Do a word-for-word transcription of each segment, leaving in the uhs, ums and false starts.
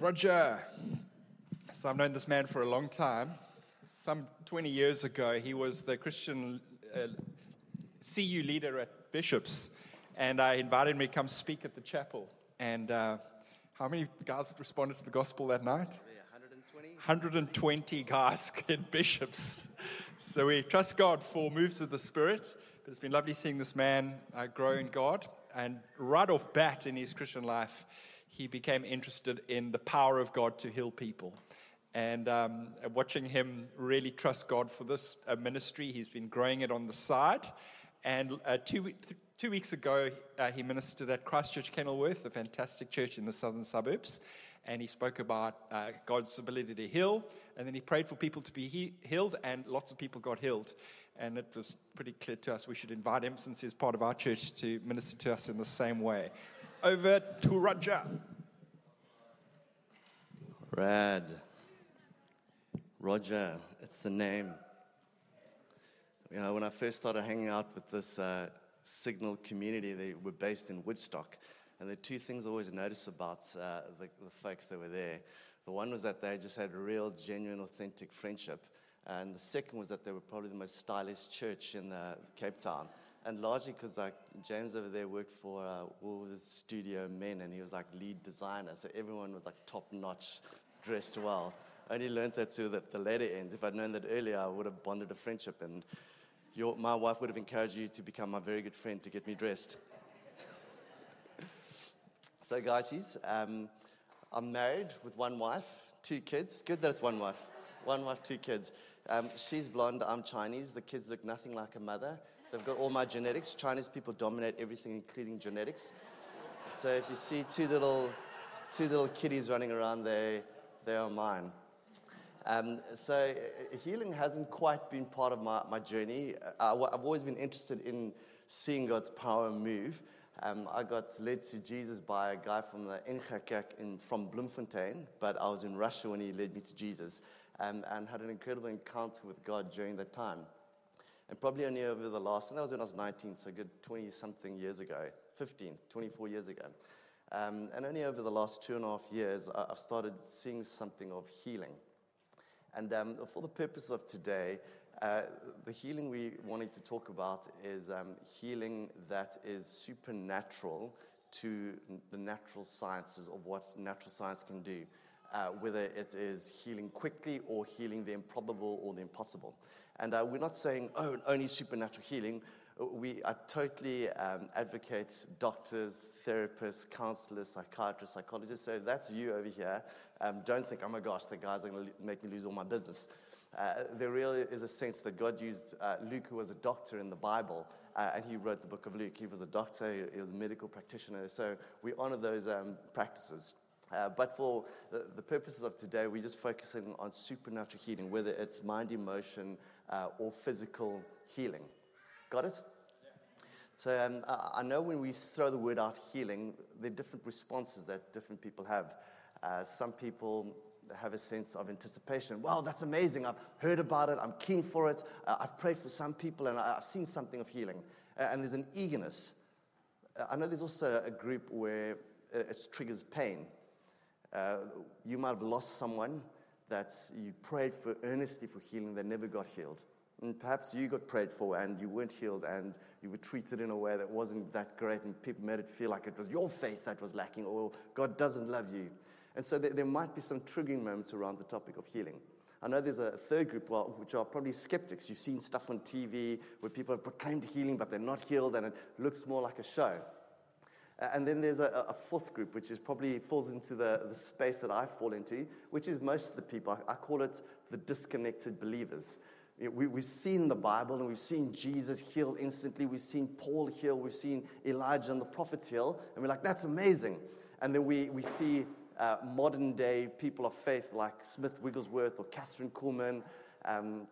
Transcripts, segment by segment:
Roger. So I've known this man for a long time. Some twenty years ago, he was the Christian uh, C U leader at Bishops, and uh, invited me to come speak at the chapel. And uh, how many guys responded to the gospel that night? one hundred twenty one hundred twenty guys at Bishops. So we trust God for moves of the Spirit. But it's been lovely seeing this man uh, grow in God. And right off bat in his Christian life, he became interested in the power of God to heal people. And um, watching him really trust God for this uh, ministry, he's been growing it on the side. And uh, two, th- two weeks ago, uh, he ministered at Christ Church Kenilworth, a fantastic church in the southern suburbs. And he spoke about uh, God's ability to heal. And then he prayed for people to be he- healed, and lots of people got healed. And it was pretty clear to us we should invite him, since he's part of our church, to minister to us in the same way. Over to Roger. Rad. Roger, it's the name. You know, when I first started hanging out with this uh, Signal community, they were based in Woodstock. And the two things I always noticed about uh, the, the folks that were there, the one was that they just had a real, genuine, authentic friendship. And the second was that they were probably the most stylish church in uh, Cape Town. And largely because like James over there worked for uh, Woolworth's Studio Men, and he was like lead designer. So everyone was like top-notch, dressed well. I only learned that to the, the later end. If I'd known that earlier, I would have bonded a friendship. And your, my wife would have encouraged you to become my very good friend to get me dressed. So, guys, um, I'm married with one wife, two kids. It's good that it's one wife. One wife, two kids. Um, she's blonde, I'm Chinese. The kids look nothing like a mother. They've got all my genetics. Chinese people dominate everything, including genetics. So if you see two little two little kitties running around, they, they are mine. Um, so healing hasn't quite been part of my, my journey. I, I've always been interested in seeing God's power move. Um, I got led to Jesus by a guy from the Inga in from Bloemfontein, but I was in Russia when he led me to Jesus. Um, and had an incredible encounter with God during that time. And probably only over the last, and that was when I was nineteen, so a good twenty-something years ago, fifteen, twenty-four years ago. Um, and only over the last two and a half years, I, I've started seeing something of healing. And um, for the purpose of today, uh, the healing we wanted to talk about is um, healing that is supernatural to the natural sciences, of what natural science can do. Uh, whether it is healing quickly or healing the improbable or the impossible. And uh, we're not saying, oh, only supernatural healing. We are totally um, advocates, doctors, therapists, counselors, psychiatrists, psychologists. So that's you over here. Um, don't think, oh my gosh, the guys are going to make me lose all my business. Uh, there really is a sense that God used uh, Luke, who was a doctor in the Bible, uh, and he wrote the book of Luke. He was a doctor, he was a medical practitioner. So we honor those um, practices. Uh, but for the, the purposes of today, we're just focusing on supernatural healing, whether it's mind, emotion, uh, or physical healing. Got it? Yeah. So um, I, I know when we throw the word out healing, there are different responses that different people have. Uh, some people have a sense of anticipation. Wow, that's amazing. I've heard about it. I'm keen for it. Uh, I've prayed for some people, and I, I've seen something of healing. Uh, and there's an eagerness. Uh, I know there's also a group where it triggers pain. Uh, you might have lost someone that you prayed for earnestly for healing, they never got healed. And perhaps you got prayed for and you weren't healed and you were treated in a way that wasn't that great, and people made it feel like it was your faith that was lacking, or God doesn't love you. And so there, there might be some triggering moments around the topic of healing. I know there's a third group, well, which are probably skeptics. You've seen stuff on T V where people have proclaimed healing, but they're not healed, and it looks more like a show. And then there's a, a fourth group, which is probably falls into the, the space that I fall into, which is most of the people. I, I call it the disconnected believers. We, we've seen the Bible, and we've seen Jesus heal instantly. We've seen Paul heal. We've seen Elijah and the prophets heal. And we're like, that's amazing. And then we, we see uh, modern-day people of faith like Smith Wigglesworth or Catherine Kuhlman, um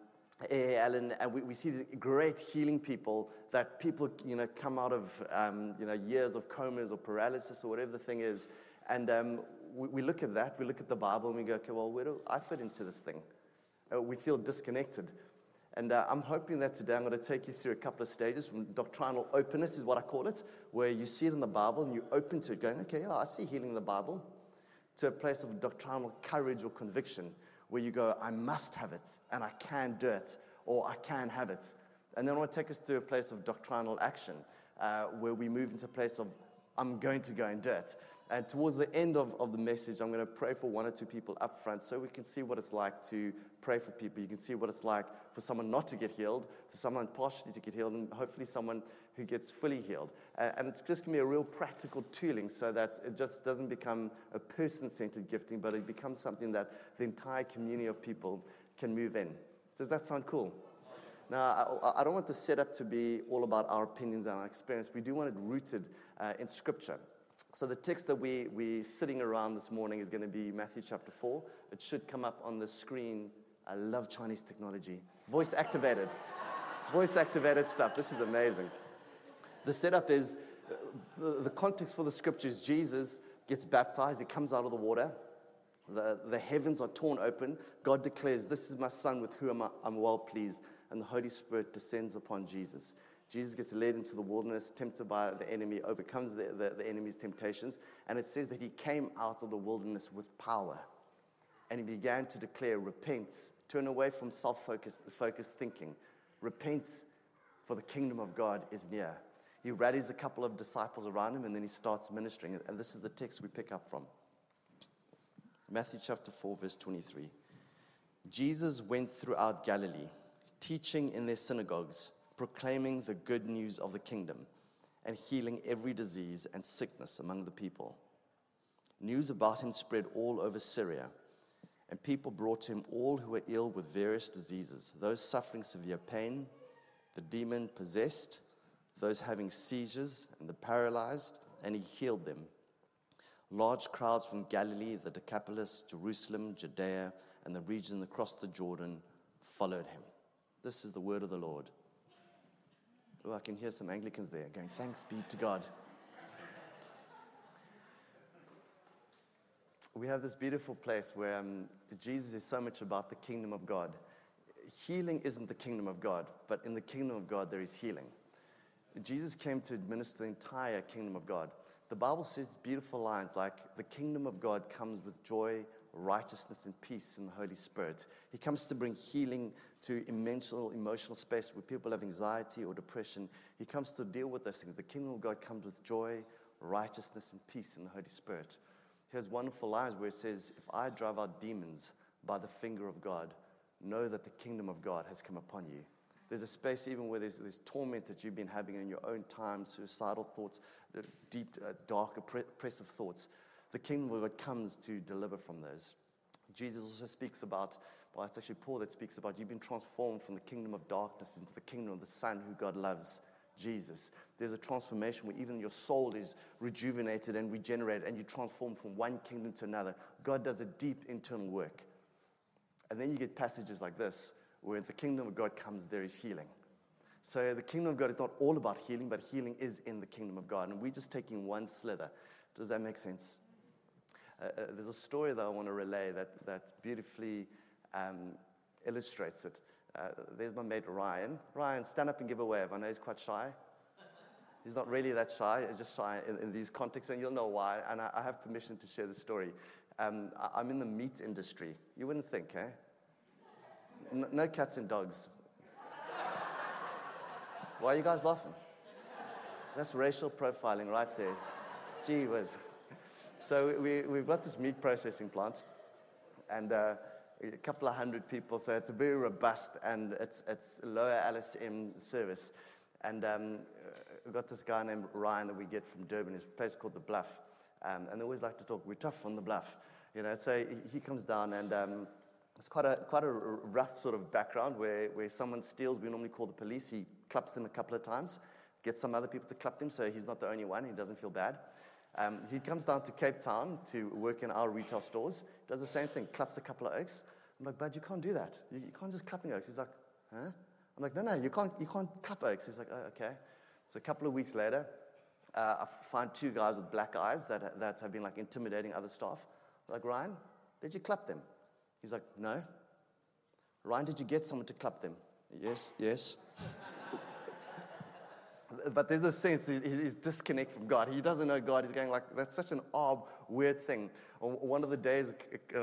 Alan, and we, we see these great healing people that people, you know, come out of, um, you know, years of comas or paralysis or whatever the thing is, and um, we, we look at that, we look at the Bible, and we go, okay, well, where do I fit into this thing? Uh, we feel disconnected, and uh, I'm hoping that today I'm going to take you through a couple of stages. From doctrinal openness is what I call it, where you see it in the Bible and you're open to it, going, okay, yeah, I see healing in the Bible. to a place of doctrinal courage or conviction where you go, I must have it, and I can do it, or I can have it. And then I want to take us to a place of doctrinal action uh, where we move into a place of, I'm going to go and do it. And towards the end of, of the message, I'm going to pray for one or two people up front so we can see what it's like to pray for people. You can see what it's like for someone not to get healed, for someone partially to get healed, and hopefully someone who gets fully healed. Uh, and it's just going to be a real practical tooling so that it just doesn't become a person-centered gifting, but it becomes something that the entire community of people can move in. Does that sound cool? Now, I, I don't want the setup to be all about our opinions and our experience. We do want it rooted uh, in Scripture. So the text that we, we're sitting around this morning is going to be Matthew chapter four. It should come up on the screen. I love Chinese technology. Voice activated. Voice activated stuff. This is amazing. The setup is, the, the context for the Scripture is Jesus gets baptized. He comes out of the water. The, the heavens are torn open. God declares, this is my son with whom I'm, I'm well pleased. And the Holy Spirit descends upon Jesus. Jesus gets led into the wilderness, tempted by the enemy, overcomes the, the, the enemy's temptations. And it says that he came out of the wilderness with power. And he began to declare, repent, turn away from self-focused focused thinking. Repent, for the kingdom of God is near. He rallies a couple of disciples around him, and then he starts ministering. And this is the text we pick up from. Matthew chapter four, verse twenty-three. Jesus went throughout Galilee, teaching in their synagogues, proclaiming the good news of the kingdom, and healing every disease and sickness among the people. News about him spread all over Syria, and people brought to him all who were ill with various diseases, those suffering severe pain, the demon-possessed, those having seizures, and the paralyzed, and he healed them. Large crowds from Galilee, the Decapolis, Jerusalem, Judea, and the region across the Jordan followed him. This is the word of the Lord. Oh, I can hear some Anglicans there going, thanks be to God. We have this beautiful place where um, Jesus is so much about the kingdom of God. Healing isn't the kingdom of God, but in the kingdom of God there is healing. Jesus came to administer the entire kingdom of God. The Bible says beautiful lines like, the kingdom of God comes with joy, righteousness, and peace in the Holy Spirit. He comes to bring healing to emotional, emotional space where people have anxiety or depression. He comes to deal with those things. The kingdom of God comes with joy, righteousness, and peace in the Holy Spirit. He has wonderful lines where it says, if I drive out demons by the finger of God, know that the kingdom of God has come upon you. There's a space even where there's this torment that you've been having in your own time, suicidal thoughts, deep, uh, dark, oppressive thoughts. The kingdom of God comes to deliver from those. Jesus also speaks about, well, it's actually Paul that speaks about, you've been transformed from the kingdom of darkness into the kingdom of the Son who God loves, Jesus. There's a transformation where even your soul is rejuvenated and regenerated, and you transform from one kingdom to another. God does a deep internal work. And then you get passages like this, where the kingdom of God comes, there is healing. So the kingdom of God is not all about healing, but healing is in the kingdom of God. And we're just taking one slither. Does that make sense? Uh, there's a story that I want to relay that, that beautifully um, illustrates it. Uh, there's my mate Ryan. Ryan, stand up and give a wave. I know he's quite shy. He's not really that shy. He's just shy in, in these contexts, and you'll know why. And I, I have permission to share the story. Um, I, I'm in the meat industry. You wouldn't think, eh? No, no cats and dogs. Why are you guys laughing? That's racial profiling right there. Gee whiz. So we, we've got this meat processing plant, and uh, a couple of hundred people, so it's a very robust, and it's it's lower L S M service. And um, we've got this guy named Ryan that we get from Durban. It's a place called The Bluff, um, and they always like to talk. We're tough on The Bluff, you know, so he, he comes down, and... Um, It's quite a quite a rough sort of background where, where someone steals, we normally call the police. He claps them a couple of times, gets some other people to clap them, so he's not the only one. He doesn't feel bad. Um, he comes down to Cape Town to work in our retail stores, does the same thing, claps a couple of oaks. I'm like, bud, you can't do that. You, you can't just clapping oaks. He's like, huh? I'm like, no, no, you can't you can't clap oaks. He's like, oh, okay. So a couple of weeks later, uh, I find two guys with black eyes that that have been like intimidating other staff. I'm like, Ryan, did you clap them? He's like, no. Ryan, did you get someone to clap them? Yes, yes. But there's a sense, his disconnect from God. He doesn't know God. He's going like, that's such an odd, weird thing. One of the days,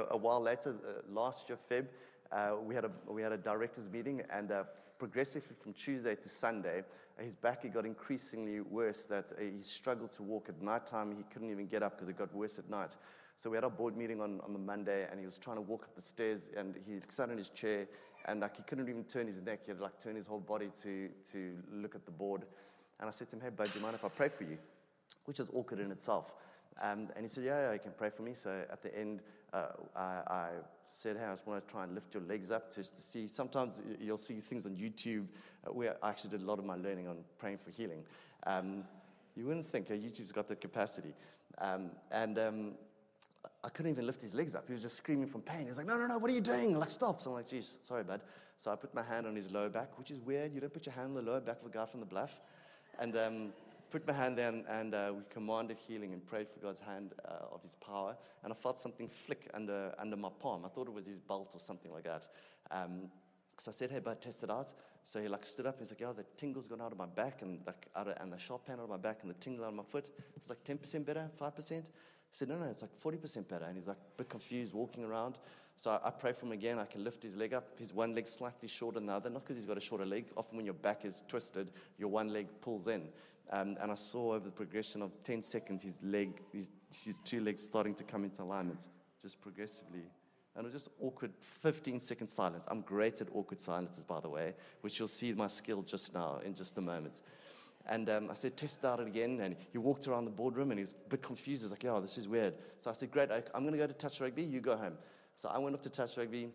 a while later, last year, Feb, uh, we had a we had a directors meeting, and uh, progressively from Tuesday to Sunday, his back, it got increasingly worse, that he struggled to walk at nighttime. He couldn't even get up because it got worse at night. So we had our board meeting on, on the Monday, and he was trying to walk up the stairs, and he sat in his chair, and like he couldn't even turn his neck. He had to like turn his whole body to to look at the board. And I said to him, hey, bud, do you mind if I pray for you? Which is awkward in itself. Um, and he said, yeah, yeah, you can pray for me. So at the end, uh, I, I said, hey, I just want to try and lift your legs up just to see. Sometimes you'll see things on YouTube where I actually did a lot of my learning on praying for healing. Um, you wouldn't think uh, YouTube's got that capacity. Um, and um, I couldn't even lift his legs up. He was just screaming from pain. He was like, no, no, no, what are you doing? Like, stop. So I'm like, geez, sorry, bud. So I put my hand on his lower back, which is weird. You don't put your hand on the lower back of a guy from the Bluff. And um, put my hand down, and uh, we commanded healing and prayed for God's hand uh, of his power. And I felt something flick under under my palm. I thought it was his belt or something like that. Um, so I said, hey, bud, test it out. So he like stood up, and he's like, yeah, the tingle's gone out of my back, and like out of, and the sharp pain out of my back, and the tingle out of my foot. It's like ten percent better, five percent. I said, no, no, it's like forty percent better. And he's like a bit confused, walking around. So I, I pray for him again. I can lift his leg up. His one leg's slightly shorter than the other, not because he's got a shorter leg. Often when your back is twisted, your one leg pulls in. Um, and I saw over the progression of ten seconds, his leg, his, his two legs starting to come into alignment, just progressively. And it was just awkward, fifteen-second silence. I'm great at awkward silences, by the way, which you'll see my skill just now in just a moment. And um, I said, test out it again. And he walked around the boardroom, and he was a bit confused. He's like, oh, this is weird. So I said, great, I'm going to go to touch rugby. You go home. So I went off to touch rugby.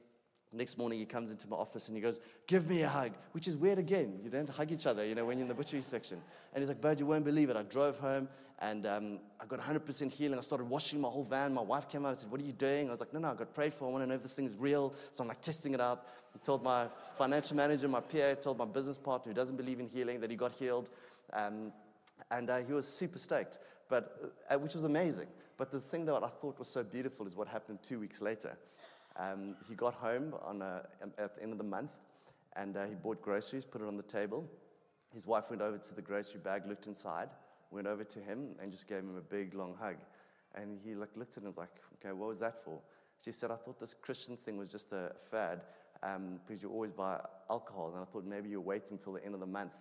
Next morning, he comes into my office, and he goes, give me a hug, which is weird again. You don't hug each other, you know, when you're in the butchery section. And he's like, bud, you won't believe it. I drove home, and um, I got one hundred percent healing. I started washing my whole van. My wife came out and said, what are you doing? I was like, no, no, I got prayed for. I want to know if this thing's real. So I'm, like, testing it out. He told my financial manager, my P A, told my business partner, who doesn't believe in healing, that he got healed. Um, and uh, he was super stoked, but uh, which was amazing. But the thing that I thought was so beautiful is what happened two weeks later. Um, he got home on a, at the end of the month, and uh, he bought groceries, put it on the table. His wife went over to the grocery bag, looked inside, went over to him, and just gave him a big, long hug. And he like, looked at it and was like, okay, what was that for? She said, I thought this Christian thing was just a fad um, because you always buy alcohol. And I thought maybe you're waiting till the end of the month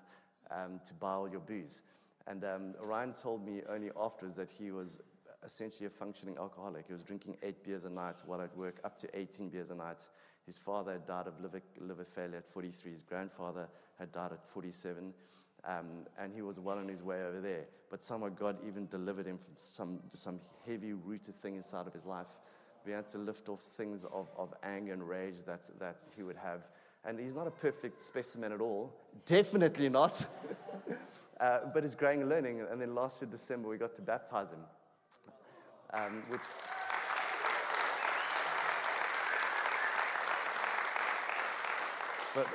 um, to buy all your booze. And um, Ryan told me only afterwards that he was essentially a functioning alcoholic. He was drinking eight beers a night while at work, up to eighteen beers a night. His father had died of liver, liver failure at forty-three. His grandfather had died at forty-seven. Um, and he was well on his way over there. But somehow God even delivered him from some some heavy-rooted thing inside of his life. We had to lift off things of, of anger and rage that, that he would have. And he's not a perfect specimen at all. Definitely not. uh, but he's growing and learning. And then last year, December, we got to baptize him. Um, which but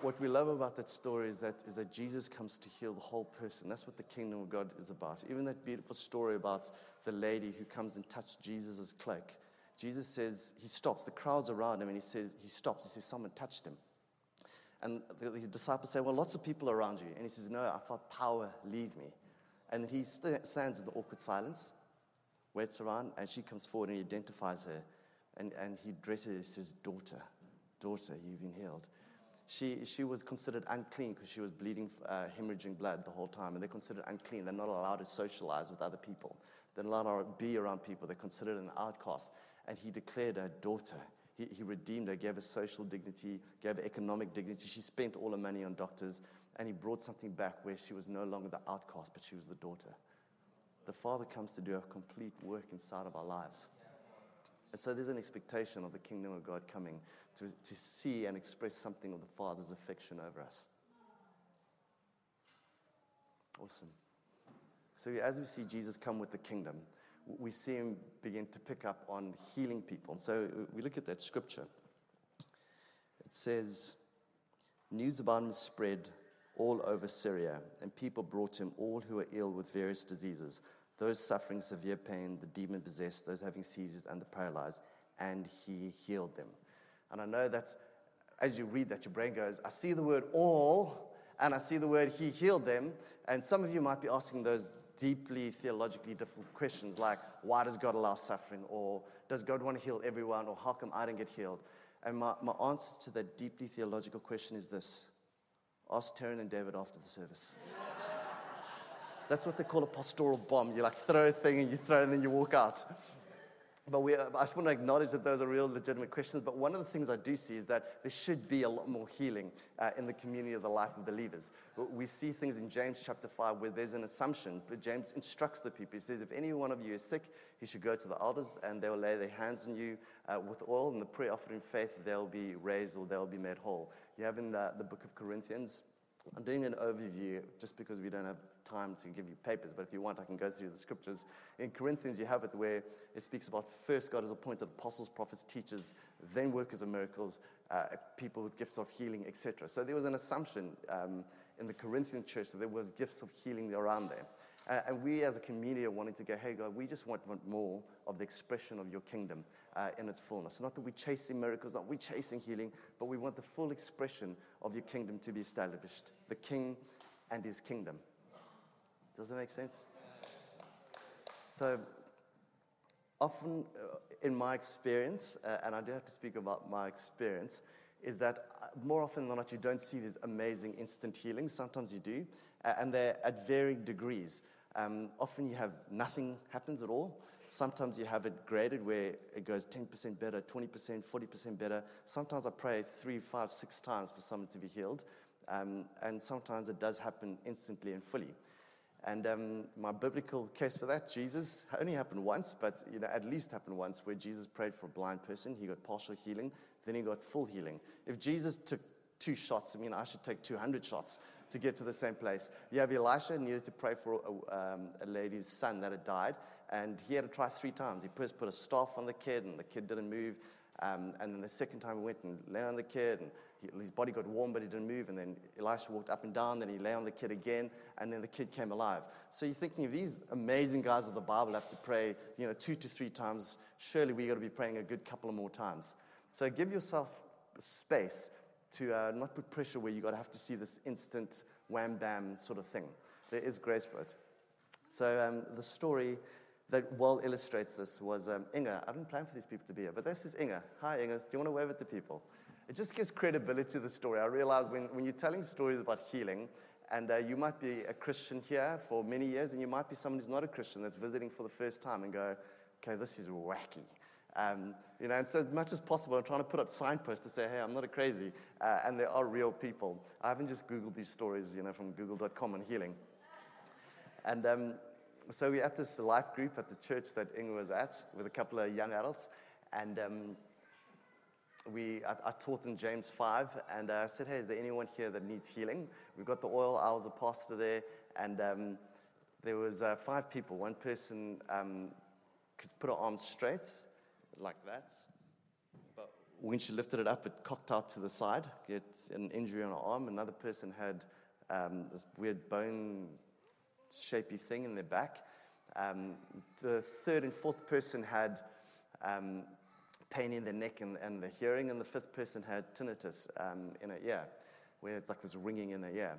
what we love about that story is that is that Jesus comes to heal the whole person. That's what the kingdom of God is about. Even that beautiful story about the lady who comes and touches Jesus' cloak. Jesus says, he stops. The crowd's around him, and he says, he stops. He says, someone touched him. And the, the disciples say, well, lots of people around you. And he says, no, I felt power leave me. And then he st- stands in the awkward silence, waits around, and she comes forward, and he identifies her, and, and he dresses his daughter. Daughter, you've been healed. She she was considered unclean because she was bleeding, uh, hemorrhaging blood the whole time, and they're considered unclean. They're not allowed to socialize with other people. They're not allowed to be around people. They're considered an outcast, and he declared her daughter. He, he redeemed her, gave her social dignity, gave her economic dignity. She spent all her money on doctors, and he brought something back where she was no longer the outcast, but she was the daughter. The Father comes to do a complete work inside of our lives. And so there's an expectation of the kingdom of God coming to, to see and express something of the Father's affection over us. Awesome. So as we see Jesus come with the kingdom, we see him begin to pick up on healing people. So we look at that scripture. It says, news about him spread all over Syria, and people brought him all who were ill with various diseases, those suffering severe pain, the demon-possessed, those having seizures, and the paralyzed, and he healed them. And I know that as you read that, your brain goes, I see the word all, and I see the word he healed them. And some of you might be asking those deeply theologically different questions like, why does God allow suffering? Or does God want to heal everyone? Or how come I didn't get healed? And my, my answer to that deeply theological question is this. Ask Taryn and David after the service. That's what they call a pastoral bomb. You like throw a thing and you throw it and then you walk out. But we, I just want to acknowledge that those are real legitimate questions. But one of the things I do see is that there should be a lot more healing uh, in the community of the life of believers. We see things in James chapter five where there's an assumption. But James instructs the people. He says, if any one of you is sick, you should go to the elders and they will lay their hands on you uh, with oil. And the prayer offered in faith, they'll be raised or they'll be made whole. You have in the, the book of Corinthians. I'm doing an overview just because we don't have time to give you papers, but if you want, I can go through the scriptures. In Corinthians, you have it where it speaks about first God has appointed apostles, prophets, teachers, then workers of miracles, uh, people with gifts of healing, et cetera. So there was an assumption um, in the Corinthian church that there was gifts of healing around there. Uh, and we as a community are wanting to go, hey, God, we just want, want more of the expression of your kingdom uh, in its fullness. Not that we're chasing miracles, not we're chasing healing, but we want the full expression of your kingdom to be established. The king and his kingdom. Does that make sense? So often uh, in my experience, uh, and I do have to speak about my experience, is that more often than not, you don't see these amazing instant healings. Sometimes you do, uh, and they're at varying degrees. Um, often you have nothing happens at all. Sometimes you have it graded where it goes ten percent better, twenty percent, forty percent better. Sometimes I pray three, five, six times for someone to be healed, um, and sometimes it does happen instantly and fully. And um, my biblical case for that, Jesus, only happened once, but you know, at least happened once, where Jesus prayed for a blind person. He got partial healing. Then he got full healing. If Jesus took two shots, I mean, I should take two hundred shots to get to the same place. You have Elisha needed to pray for a, um, a lady's son that had died, and he had to try three times. He first put a staff on the kid, and the kid didn't move. Um, and then the second time he went and lay on the kid, and he, his body got warm, but he didn't move. And then Elisha walked up and down, then he lay on the kid again, and then the kid came alive. So you're thinking, if these amazing guys of the Bible have to pray, you know, two to three times, surely we got to be praying a good couple of more times. So give yourself space to uh, not put pressure where you got to have to see this instant wham bam sort of thing. There is grace for it. So um, the story that well illustrates this was um, Inga. I didn't plan for these people to be here, but this is Inga. Hi, Inga. Do you want to wave at the people? It just gives credibility to the story. I realize when, when you're telling stories about healing, and uh, you might be a Christian here for many years, and you might be someone who's not a Christian that's visiting for the first time and go, okay, this is wacky. Um, you know, and so as much as possible, I'm trying to put up signposts to say, hey, I'm not a crazy, uh, and there are real people. I haven't just Googled these stories, you know, from google dot com and healing. And um, so we're at this life group at the church that Inga was at with a couple of young adults, and um, we I, I taught in James five, and uh, I said, hey, is there anyone here that needs healing? We've got the oil. I was a pastor there, and um, there was uh, five people. One person um, could put her arms straight, like that, but when she lifted it up, it cocked out to the side. It's an injury on her arm. Another person had um, this weird bone-shapy thing in their back. Um, the third and fourth person had um, pain in their neck and, and the hearing, and the fifth person had tinnitus um, in her ear, where it's like this ringing in her ear.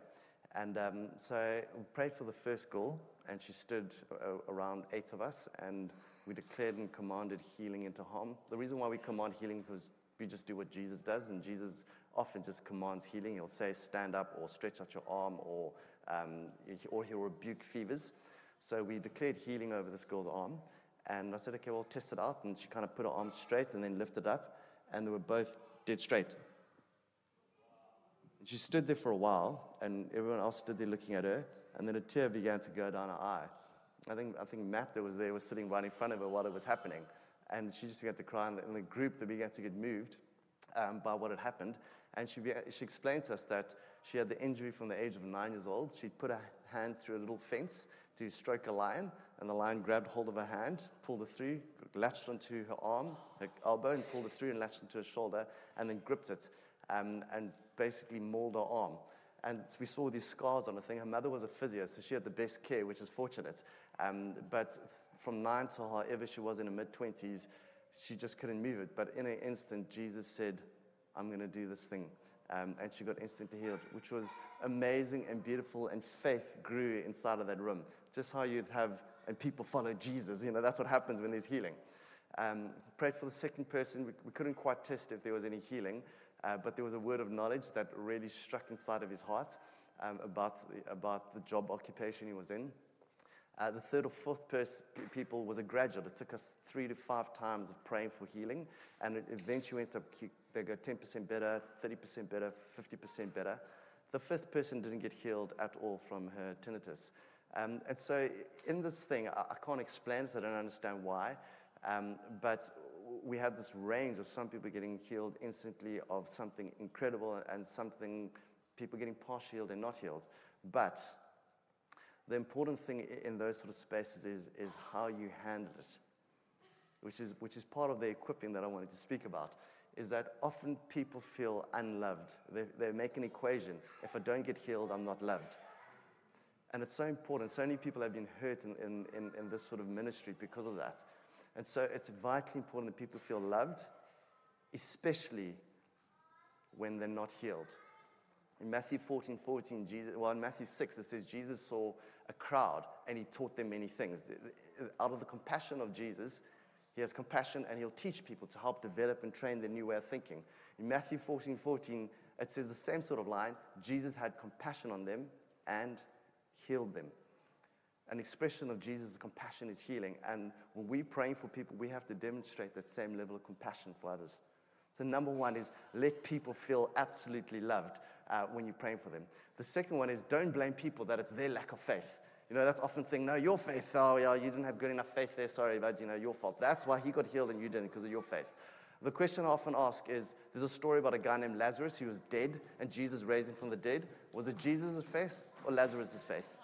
And um, so we prayed for the first girl, and she stood uh, around eight of us, and we declared and commanded healing into harm. The reason why we command healing is because we just do what Jesus does, and Jesus often just commands healing. He'll say, stand up, or stretch out your arm, or, um, or he'll rebuke fevers. So we declared healing over this girl's arm, and I said, okay, well, test it out, and she kind of put her arm straight and then lifted up, and they were both dead straight. She stood there for a while, and everyone else stood there looking at her, and then a tear began to go down her eye. I think I think Matt that was there was sitting right in front of her while it was happening, and she just began to cry, and the, and the group, they began to get moved um, by what had happened, and she began, she explained to us that she had the injury from the age of nine years old. She put her hand through a little fence to stroke a lion, and the lion grabbed hold of her hand, pulled her through, latched onto her arm, her elbow, and pulled her through and latched onto her shoulder, and then gripped it um, and basically mauled her arm. And we saw these scars on her thing. Her mother was a physio, so she had the best care, which is fortunate. Um, but from nine to however she was in her mid-twenties, she just couldn't move it. But in an instant, Jesus said, I'm going to do this thing. um, and she got instantly healed, which was amazing and beautiful, and faith grew inside of that room. Just how you'd have, and people follow Jesus, you know, that's what happens when there's healing. Um, prayed for the second person. We, we couldn't quite test if there was any healing, uh, but there was a word of knowledge that really struck inside of his heart um, about, the, about the job occupation he was in. Uh, the third or fourth pers- people was a graduate. It took us three to five times of praying for healing, and it eventually went up. They go ten percent better, thirty percent better, fifty percent better. The fifth person didn't get healed at all from her tinnitus. Um, and so in this thing, I, I can't explain it, so I don't understand why, um, but we had this range of some people getting healed instantly of something incredible and something, people getting partially healed and not healed. But the important thing in those sort of spaces is is how you handle it, which is which is part of the equipping that I wanted to speak about, is that often people feel unloved. They, they make an equation. If I don't get healed, I'm not loved. And it's so important. So many people have been hurt in, in, in, in this sort of ministry because of that. And so it's vitally important that people feel loved, especially when they're not healed. In Matthew fourteen fourteen, Jesus, well, in Matthew six, it says Jesus saw a crowd and he taught them many things. Out of the compassion of Jesus, he has compassion and he'll teach people to help develop and train their new way of thinking. In Matthew fourteen fourteen, it says the same sort of line. Jesus had compassion on them and healed them. An expression of Jesus' compassion is healing. And when we're praying for people, we have to demonstrate that same level of compassion for others. So number one is let people feel absolutely loved uh, when you're praying for them. The second one is don't blame people that it's their lack of faith. You know, that's often thing, no, your faith, oh, yeah, you didn't have good enough faith there, sorry, but, you know, your fault. That's why he got healed and you didn't, because of your faith. The question I often ask is, there's a story about a guy named Lazarus. He was dead, and Jesus raised him from the dead. Was it Jesus' faith or Lazarus' faith?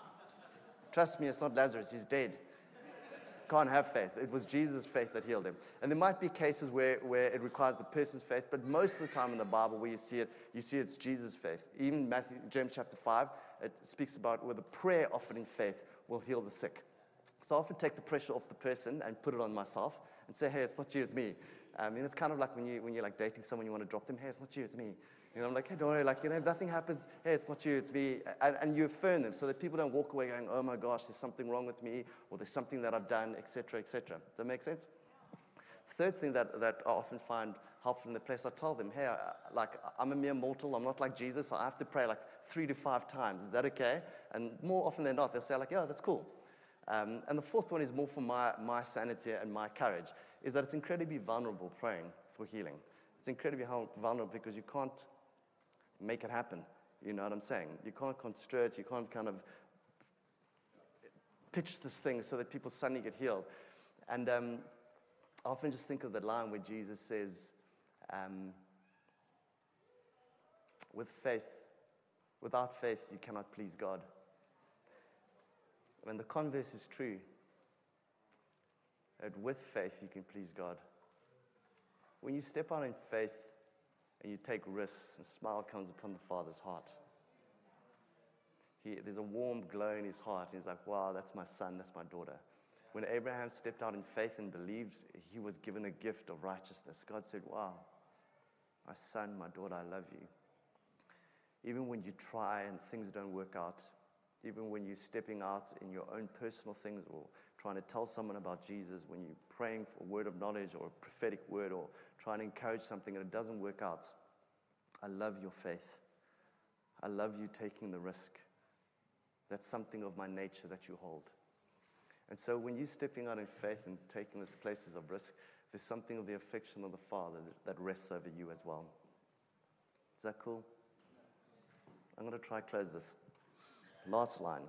Trust me, it's not Lazarus, he's dead. Can't have faith. It was Jesus' faith that healed him. And there might be cases where, where it requires the person's faith, but most of the time in the Bible where you see it, you see it's Jesus' faith. Even Matthew, James chapter five, it speaks about where the prayer offered in faith will heal the sick. So I often take the pressure off the person and put it on myself and say, hey, it's not you, it's me. I mean, it's kind of like when, you, when you're like dating someone, you want to drop them, hey, it's not you, it's me. You know, I'm like, hey, don't worry, like, you know, if nothing happens, hey, it's not you, it's me. And, and you affirm them so that people don't walk away going, oh my gosh, there's something wrong with me, or there's something that I've done, et cetera, et cetera. Does that make sense? The third thing that, that I often find helpful in the place, I tell them, hey, I, like, I'm a mere mortal, I'm not like Jesus, so I have to pray like three to five times. Is that okay? And more often than not, they'll say like, yeah, that's cool. Um, and the fourth one is more for my, my sanity and my courage, is that it's incredibly vulnerable praying for healing. It's incredibly vulnerable because you can't make it happen. You know what I'm saying? You can't constrain it. You can't kind of pitch this thing so that people suddenly get healed. And um, I often just think of the line where Jesus says, um, with faith, without faith, you cannot please God. When the converse is true, that with faith, you can please God. When you step out in faith, and you take risks, and a smile comes upon the Father's heart. He, there's a warm glow in his heart. And he's like, wow, that's my son, that's my daughter. When Abraham stepped out in faith and believed, he was given a gift of righteousness. God said, wow, my son, my daughter, I love you. Even when you try and things don't work out, even when you're stepping out in your own personal things or trying to tell someone about Jesus, when you're praying for a word of knowledge or a prophetic word or trying to encourage something and it doesn't work out, I love your faith. I love you taking the risk. That's something of my nature that you hold. And so when you're stepping out in faith and taking these places of risk, there's something of the affection of the Father that rests over you as well. Is that cool? I'm going to try to close this. Last line,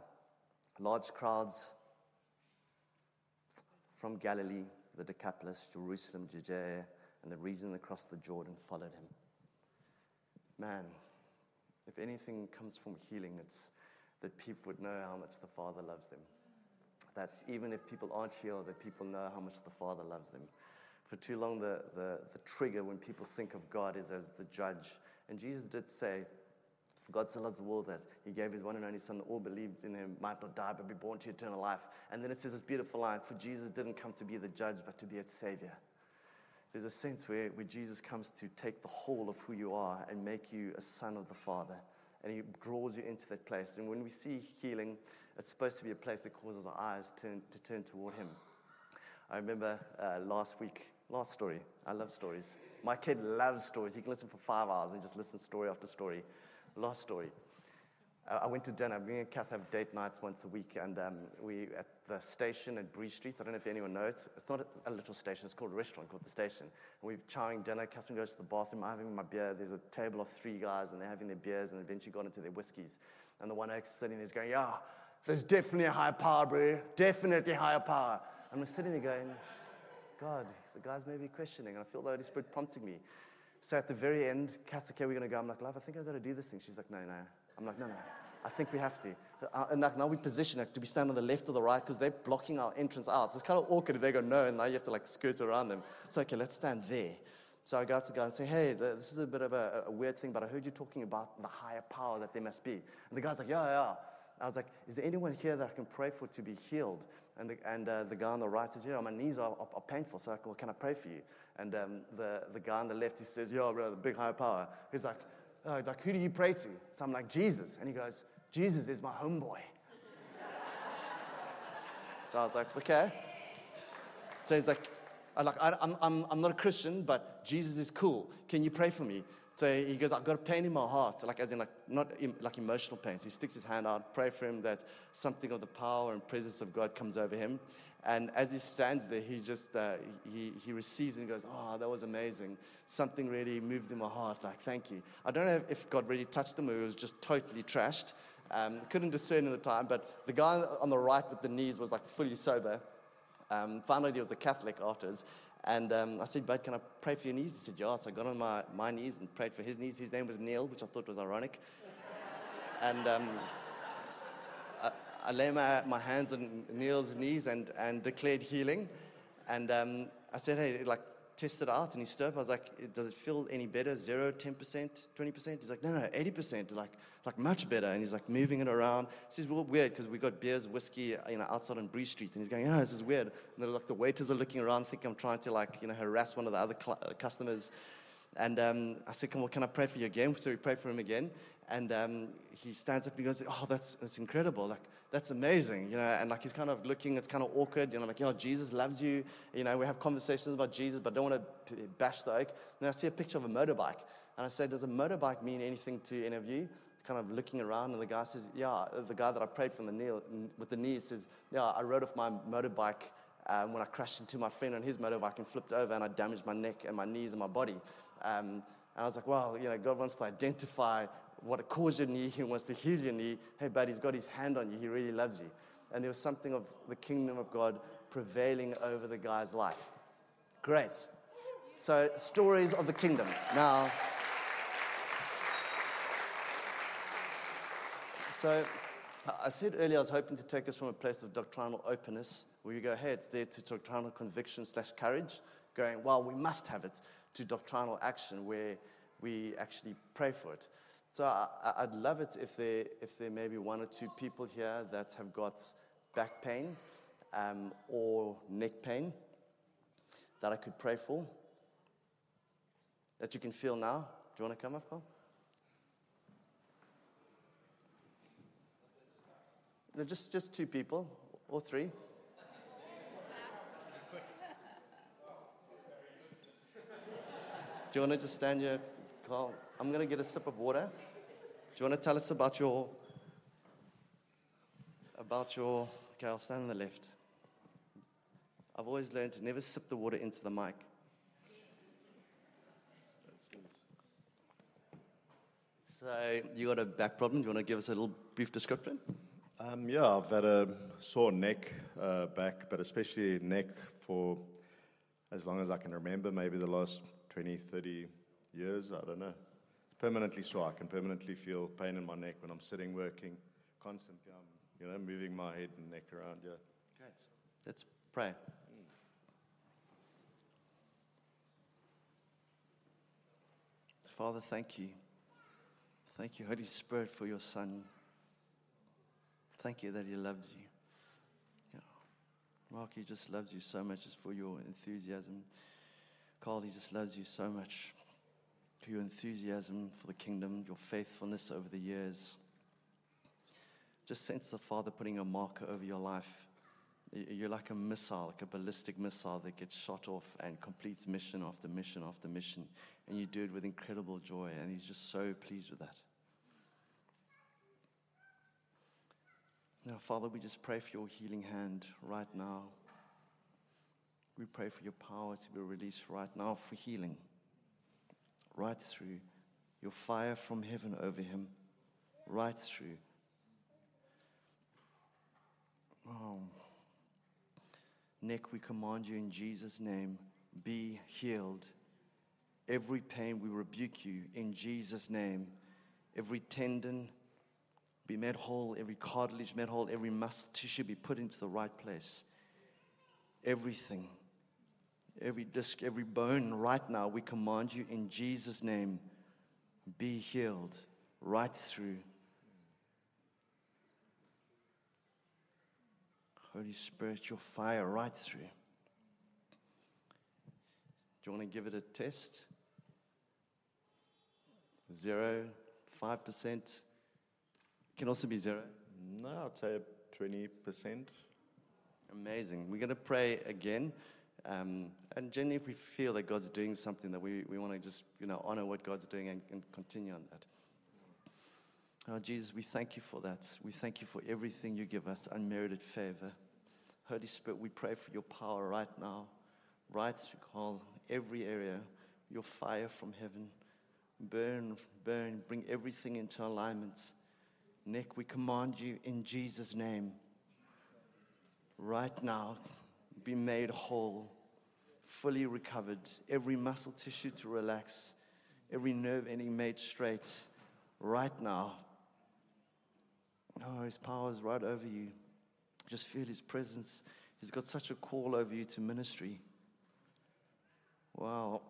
large crowds from Galilee, the Decapolis, Jerusalem, Judea, and the region across the Jordan followed him. Man, if anything comes from healing, it's that people would know how much the Father loves them. That even if people aren't healed, that people know how much the Father loves them. For too long, the, the, the trigger when people think of God is as the judge. And Jesus did say, for God so loved the world that he gave his one and only son, that all believed in him might not die, but be born to eternal life. And then it says this beautiful line, for Jesus didn't come to be the judge, but to be its savior. There's a sense where, where Jesus comes to take the whole of who you are and make you a son of the Father. And he draws you into that place. And when we see healing, it's supposed to be a place that causes our eyes to, to turn toward him. I remember uh, last week, last story. I love stories. My kid loves stories. He can listen for five hours and just listen story after story. Last story. Uh, I went to dinner. Me and Kath have date nights once a week. And um, we at the station at Bree Street. I don't know if anyone knows. It's not a little station. It's called a restaurant called The Station. And we're chowing dinner. Catherine goes to the bathroom. I'm having my beer. There's a table of three guys, and they're having their beers, and eventually got into their whiskeys. And the one sitting there is going, yeah, there's definitely a higher power, bro. Definitely higher power. And I'm sitting there going, God, the guy's maybe questioning, and I feel the Holy Spirit prompting me. So at the very end, Kat's okay, we're going to go. I'm like, love, I think I've got to do this thing. She's like, no, no. I'm like, no, no. I think we have to. And like now we position it. Do we stand on the left or the right? Because they're blocking our entrance out. It's kind of awkward if they go no, and now you have to like skirt around them. So, okay, let's stand there. So I go up to the guy and say, hey, this is a bit of a, a weird thing, but I heard you talking about the higher power that there must be. And the guy's like, yeah, yeah. I was like, is there anyone here that I can pray for to be healed? And the, and, uh, the guy on the right says, yeah, my knees are, are, are painful, so I can, well, can I pray for you? And um, the, the guy on the left, who says, yeah, bro, the big higher power. He's like, oh, like, who do you pray to? So I'm like, Jesus. And he goes, Jesus is my homeboy. So I was like, okay. So he's like, I'm, like, I'm, I'm, I'm not a Christian, but Jesus is cool. Can you pray for me? So he goes, I've got a pain in my heart, like as in like not em- like emotional pain. So he sticks his hand out, pray for him that something of the power and presence of God comes over him. And as he stands there, he just, uh, he he receives and goes, oh, that was amazing. Something really moved in my heart, like thank you. I don't know if God really touched him or he was just totally trashed. Um, couldn't discern at the time, but the guy on the right with the knees was like fully sober. Um, found out he was a Catholic afterwards. And um, I said, "But can I pray for your knees?" He said, "Yeah." So I got on my, my knees and prayed for his knees. His name was Neil, which I thought was ironic. And um, I, I laid my, my hands on Neil's knees and, and declared healing. And um, I said, "Hey, like, test it out." And he stood up. I was like, "Does it feel any better? Zero, ten percent, twenty percent?" He's like, "No, no, eighty percent. Like, like much better." And he's like moving it around. This is real weird because we got beers, whiskey, you know, outside on Bree Street, and he's going, "Oh, this is weird." And then, like the waiters are looking around, think I'm trying to like you know harass one of the other cl- customers. And um, I said, "Come on, can I pray for you again?" So we prayed for him again. And um, he stands up and he goes, oh, that's, that's incredible. Like, that's amazing, you know. And, like, he's kind of looking, it's kind of awkward. You know, like, yeah, Jesus loves you. You know, we have conversations about Jesus, but I don't want to bash the oak. And then I see a picture of a motorbike. And I say, does a motorbike mean anything to any of you? Kind of looking around, and the guy says, yeah. The guy that I prayed for the knee, with the knees says, yeah, I rode off my motorbike um, when I crashed into my friend on his motorbike and flipped over, and I damaged my neck and my knees and my body. Um, and I was like, well, you know, God wants to identify what it caused your knee. He wants to heal your knee. Hey, buddy, he's got his hand on you. He really loves you. And there was something of the kingdom of God prevailing over the guy's life. Great. So, stories of the kingdom. Now, so I said earlier I was hoping to take us from a place of doctrinal openness, where you go, hey, it's there, to doctrinal conviction slash courage, going, well, we must have it, to doctrinal action, where we actually pray for it. So I, I'd love it if there if there may be one or two people here that have got back pain um, or neck pain that I could pray for, that you can feel now. Do you want to come up, Carl? No, just just two people or three. Do you want to just stand here, Carl? I'm going to get a sip of water. Do you want to tell us about your, about your, okay, I'll stand on the left. I've always learned to never sip the water into the mic. So you got a back problem. Do you want to give us a little brief description? Um, yeah, I've had a sore neck, uh, back, but especially neck for as long as I can remember, maybe the last twenty, thirty years, I don't know. Permanently sore. I can permanently feel pain in my neck when I'm sitting, working, constantly. I'm, you know, moving my head and neck around. Yeah. Great. Let's pray. Mm. Father, thank you. Thank you, Holy Spirit, for your Son. Thank you that He loves you. Yeah. Mark, He just loves you so much, just for your enthusiasm. Carl, he just loves you so much for your enthusiasm for the kingdom, your faithfulness over the years. Just sense the Father putting a marker over your life. You're like a missile, like a ballistic missile that gets shot off and completes mission after mission after mission. And you do it with incredible joy, and he's just so pleased with that. Now, Father, we just pray for your healing hand right now. We pray for your power to be released right now for healing, right through your fire from heaven over him, right through. Oh. Neck, we command you in Jesus' name, be healed. Every pain, we rebuke you in Jesus' name. Every tendon be made whole, every cartilage made whole, every muscle tissue be put into the right place. Everything, every disc, every bone right now, we command you in Jesus' name, be healed right through. Holy Spirit, your fire right through. Do you want to give it a test? Zero, five percent. Can also be zero. No, I'd say twenty percent. Amazing. We're going to pray again. Um, and generally, if we feel that God's doing something, that we, we want to just, you know, honor what God's doing and, and continue on that. Oh, Jesus, we thank you for that. We thank you for everything you give us, unmerited favor. Holy Spirit, we pray for your power right now, right through Carl, every area, your fire from heaven. Burn, burn, bring everything into alignment. Nick, we command you in Jesus' name, right now, be made whole, fully recovered, every muscle tissue to relax, every nerve ending made straight, right now. Oh, his power is right over you. Just feel his presence. He's got such a call over you to ministry. Wow.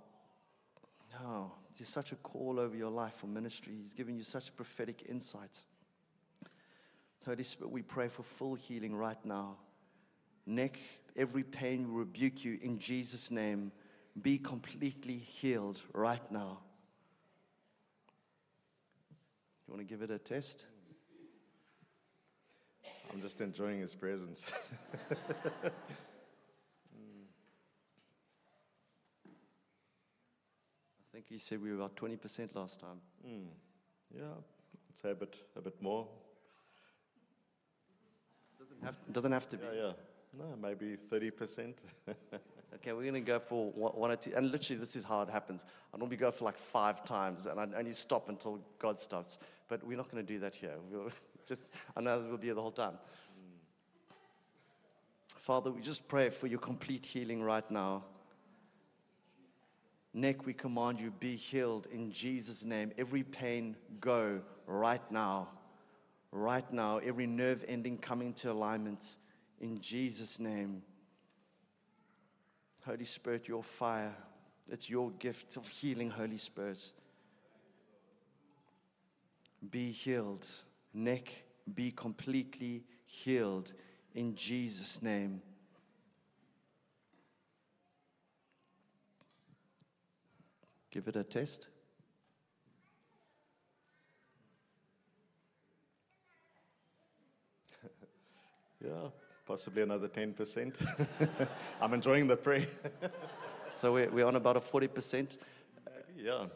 Oh, there's such a call over your life for ministry. He's giving you such prophetic insight. Holy Spirit, we pray for full healing right now. Neck, every pain, we rebuke you in Jesus' name. Be completely healed right now. You want to give it a test? I'm just enjoying his presence. I think he said we were about twenty percent last time. Mm. Yeah, I'd say a bit, a bit more. Doesn't have, doesn't have to be. Yeah, yeah. No, maybe thirty percent. Okay, we're going to go for one or two. And literally, this is how it happens. I normally go for like five times, and I only stop until God stops. But we're not going to do that here. We'll just, I know we'll be here the whole time. Father, we just pray for your complete healing right now. Neck, we command you, be healed in Jesus' name. Every pain, go right now. Right now, every nerve ending coming to alignment in Jesus' name. Holy Spirit, your fire. It's your gift of healing, Holy Spirit. Be healed. Neck, be completely healed in Jesus' name. Give it a test. Yeah, possibly another ten percent. I'm enjoying the prayer. So we're, we're on about a forty percent. Maybe, yeah.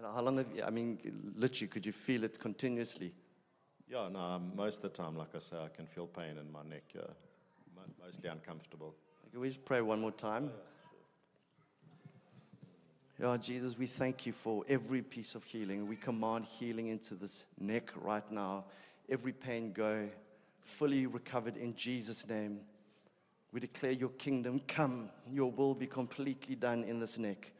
How long have you, I mean, literally, could you feel it continuously? Yeah, no, most of the time, like I say, I can feel pain in my neck. Yeah. Mostly uncomfortable. Can we just pray one more time? Yeah, Jesus, we thank you for every piece of healing. We command healing into this neck right now. Every pain go. Fully recovered in Jesus' name. We declare your kingdom come, your will be completely done in this neck.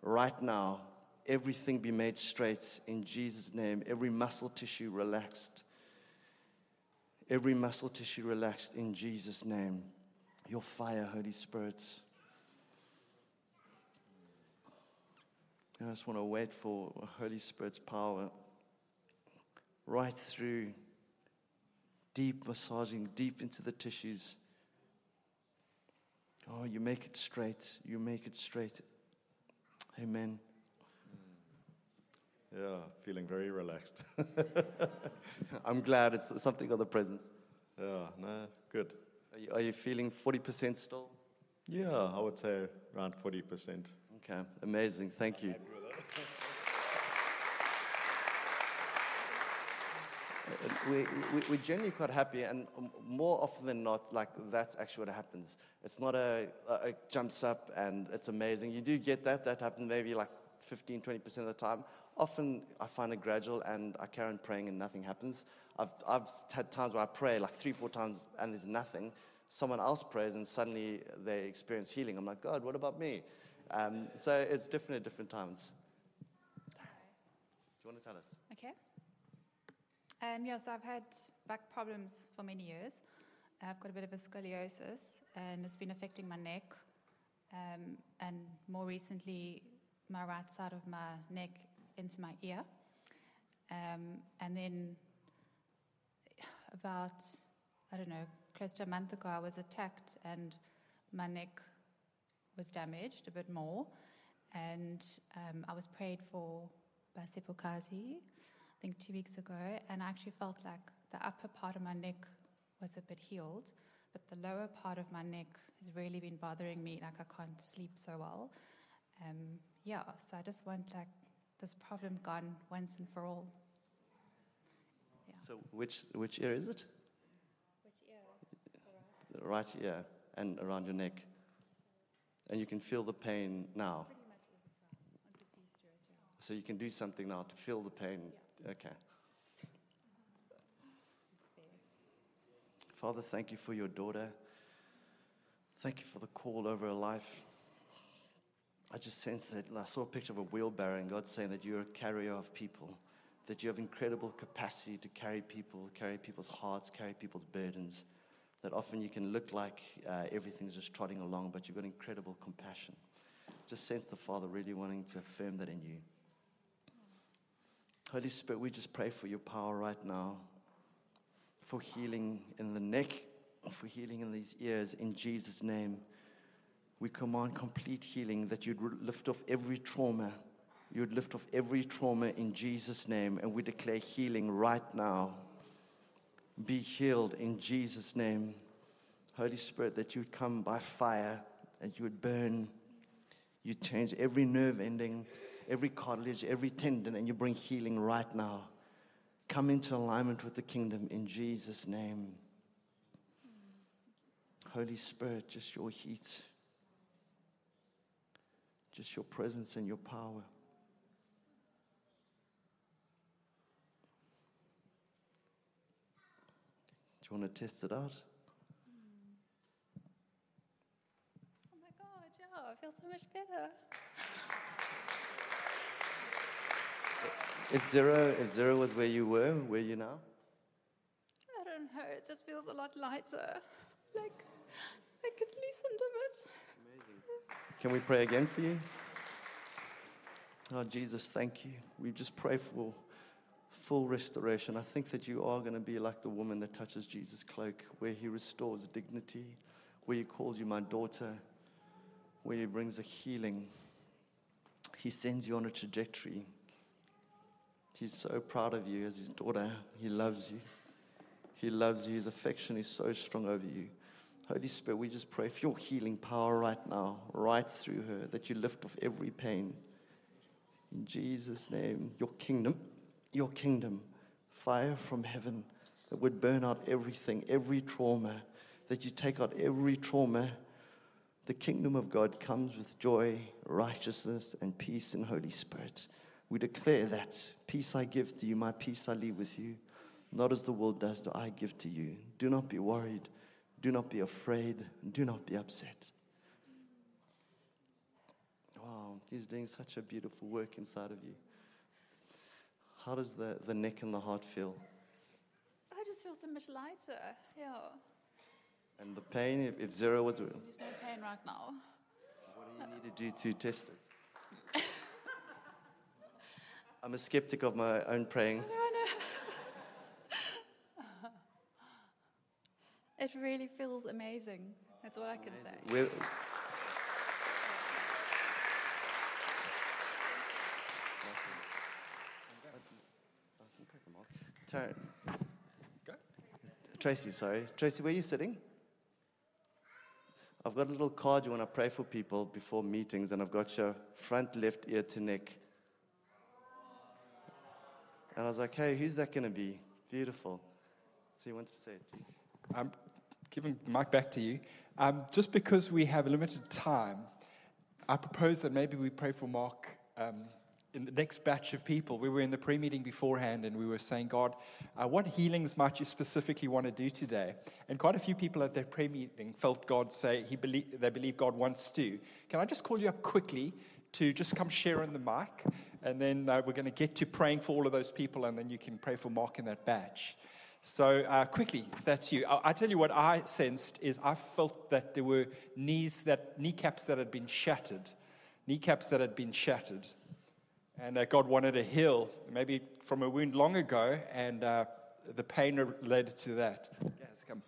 Right now, everything be made straight in Jesus' name. Every muscle tissue relaxed. Every muscle tissue relaxed in Jesus' name. Your fire, Holy Spirit. I just want to wait for Holy Spirit's power right through. Deep massaging, deep into the tissues. Oh, you make it straight. You make it straight. Amen. Yeah, feeling very relaxed. I'm glad it's something of the presence. Yeah, no, good. Are you, are you feeling forty percent still? Yeah, I would say around forty percent. Okay, amazing. Thank you. We, we, we're generally quite happy, and more often than not, like, that's actually what happens. It's not a, a, a jumps up and it's amazing. You do get that. That happens maybe like fifteen, twenty percent of the time. Often I find it gradual, and I carry on praying and nothing happens. I've I've had times where I pray like three, four times and there's nothing. Someone else prays and suddenly they experience healing. I'm like, God, what about me? Um, so it's different at different times. Do you want to tell us? Okay. Um, yes, I've had back problems for many years. I've got a bit of a scoliosis, and it's been affecting my neck. Um, and more recently, my right side of my neck into my ear. Um, and then about, I don't know, close to a month ago, I was attacked, and my neck was damaged a bit more. And um, I was prayed for by Sepulkazi, I think two weeks ago, and I actually felt like the upper part of my neck was a bit healed, but the lower part of my neck has really been bothering me, like I can't sleep so well. Um, yeah, so I just want like this problem gone once and for all. Yeah. So which which ear is it? Which ear? The right. The right ear and around your neck. And you can feel the pain now. Pretty much all the time. I'm just used to it, yeah. So you can do something now to feel the pain. Yeah. Okay. Father, thank you for your daughter. Thank you for the call over her life. I just sense that I saw a picture of a wheelbarrow, and God's saying that you're a carrier of people, that you have incredible capacity to carry people, carry people's hearts, carry people's burdens, that often you can look like uh, everything's just trotting along, but you've got incredible compassion. Just sense the Father really wanting to affirm that in you. Holy Spirit, we just pray for your power right now, for healing in the neck, for healing in these ears. In Jesus' name, we command complete healing, that you'd lift off every trauma. You'd lift off every trauma in Jesus' name, and we declare healing right now. Be healed in Jesus' name. Holy Spirit, that you'd come by fire, and you would burn. You'd change every nerve ending, every cartilage, every tendon, and you bring healing right now. Come into alignment with the kingdom in Jesus' name. Holy Spirit, just your heat, just your presence and your power. Do you want to test it out? Oh my God, yeah, I feel so much better. If zero, if zero was where you were, where are you now? I don't know. It just feels a lot lighter. Like I could loosen to it. Amazing. Can we pray again for you? Oh, Jesus, thank you. We just pray for full restoration. I think that you are going to be like the woman that touches Jesus' cloak, where he restores dignity, where he calls you my daughter, where he brings a healing. He sends you on a trajectory. He's so proud of you as his daughter. He loves you. He loves you. His affection is so strong over you. Holy Spirit, we just pray for your healing power right now, right through her, that you lift off every pain. In Jesus' name, your kingdom, your kingdom, fire from heaven that would burn out everything, every trauma, that you take out every trauma. The kingdom of God comes with joy, righteousness, and peace in Holy Spirit. We declare that peace I give to you, my peace I leave with you. Not as the world does, do I give to you. Do not be worried. Do not be afraid. Do not be upset. Wow, he's doing such a beautiful work inside of you. How does the, the neck and the heart feel? I just feel so much lighter. Yeah. And the pain, if, if zero was... There's no pain right now. What do you need to do to test it? I'm a skeptic of my own praying. I know, I know. It really feels amazing. That's what I can amazing. say. We're, Tar- Go. Tracy, sorry. Tracy, where are you sitting? I've got a little card you want to pray for people before meetings, and I've got your front left ear to neck. And I was like, hey, who's that going to be? Beautiful. So you wanted to say it to you. I'm giving the mic back to you. Um, just because we have limited time, I propose that maybe we pray for Mark um, in the next batch of people. We were in the pre-meeting beforehand, and we were saying, God, uh, what healings might you specifically want to do today? And quite a few people at their pre-meeting felt God say he belie- they believe God wants to. Can I just call you up quickly to just come share on the mic? And then uh, we're going to get to praying for all of those people, and then you can pray for Mark in that batch. So uh, quickly, if that's you. I, I tell you what I sensed is I felt that there were knees that kneecaps that had been shattered, kneecaps that had been shattered, and uh, God wanted a heal, maybe from a wound long ago, and uh, the pain related to that. Yes, come.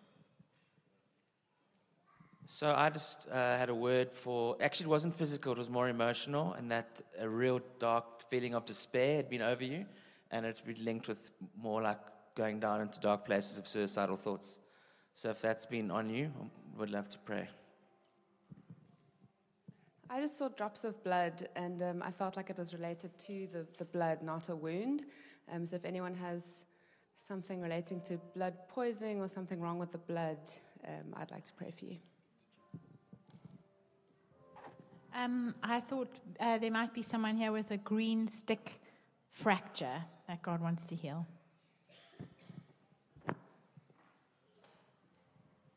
So I just uh, had a word for, actually it wasn't physical, it was more emotional, and that a real dark feeling of despair had been over you, and it's been linked with more like going down into dark places of suicidal thoughts. So if that's been on you, I would love to pray. I just saw drops of blood, and um, I felt like it was related to the, the blood, not a wound. Um, so if anyone has something relating to blood poisoning or something wrong with the blood, um, I'd like to pray for you. Um, I thought uh, there might be someone here with a green stick fracture that God wants to heal.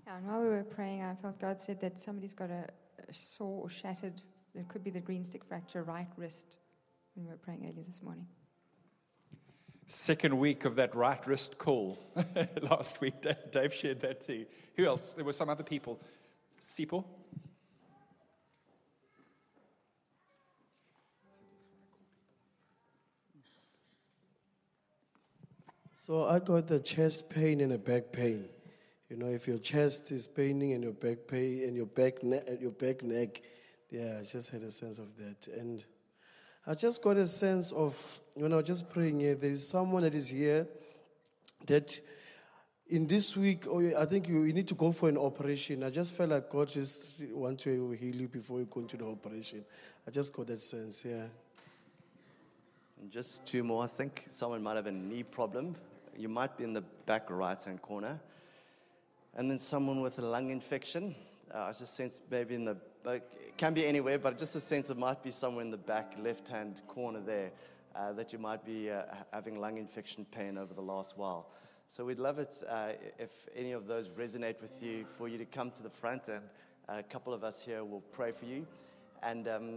Yeah, and while we were praying, I felt God said that somebody's got a, a sore or shattered, it could be the green stick fracture, right wrist, when we were praying earlier this morning. Second week of that right wrist call. Last week, Dave shared that too. Who else? There were some other people. Sipo? So I got the chest pain and a back pain. You know, if your chest is paining and your back pain and your back neck, your back neck, yeah, I just had a sense of that. And I just got a sense of, you know, just praying here, there is someone that is here that in this week, oh, I think you, you need to go for an operation. I just felt like God just wants to heal you before you go into the operation. I just got that sense, yeah. And just two more. I think someone might have a knee problem. You might be in the back right-hand corner. And then someone with a lung infection. Uh, I just sense maybe in the back. It can be anywhere, but just a sense it might be somewhere in the back left-hand corner there uh, that you might be uh, having lung infection pain over the last while. So we'd love it uh, if any of those resonate with you, for you to come to the front, and a couple of us here will pray for you. And um,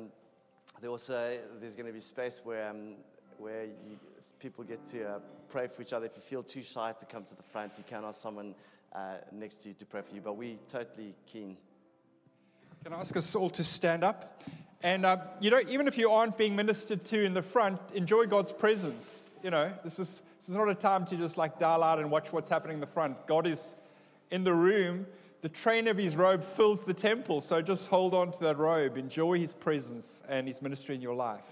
there also there's going to be space where um, where you, people get to uh, pray for each other. If you feel too shy to come to the front, you can ask someone uh, next to you to pray for you. But we're totally keen. Can I ask us all to stand up? And, um, you know, even if you aren't being ministered to in the front, enjoy God's presence. You know, this is, this is not a time to just like dial out and watch what's happening in the front. God is in the room. The train of his robe fills the temple, so just hold on to that robe. Enjoy his presence and his ministry in your life.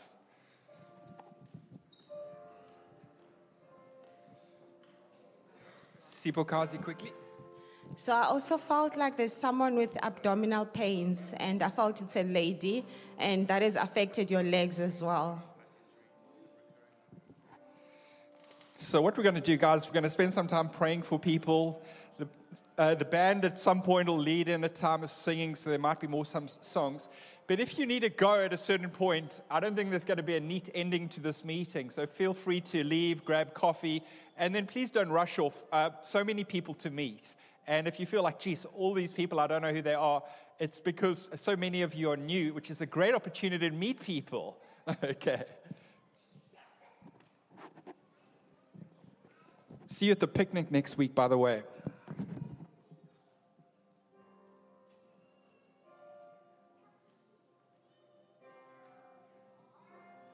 Sipokazi, quickly. So I also felt like there's someone with abdominal pains, and I felt it's a lady, and that has affected your legs as well. So what we're going to do, guys, we're going to spend some time praying for people. The Uh, the band at some point will lead in a time of singing, so there might be more some songs. But if you need to go at a certain point, I don't think there's going to be a neat ending to this meeting. So feel free to leave, grab coffee, and then please don't rush off. Uh, so many people to meet. And if you feel like, geez, all these people, I don't know who they are, it's because so many of you are new, which is a great opportunity to meet people. Okay. See you at the picnic next week, by the way.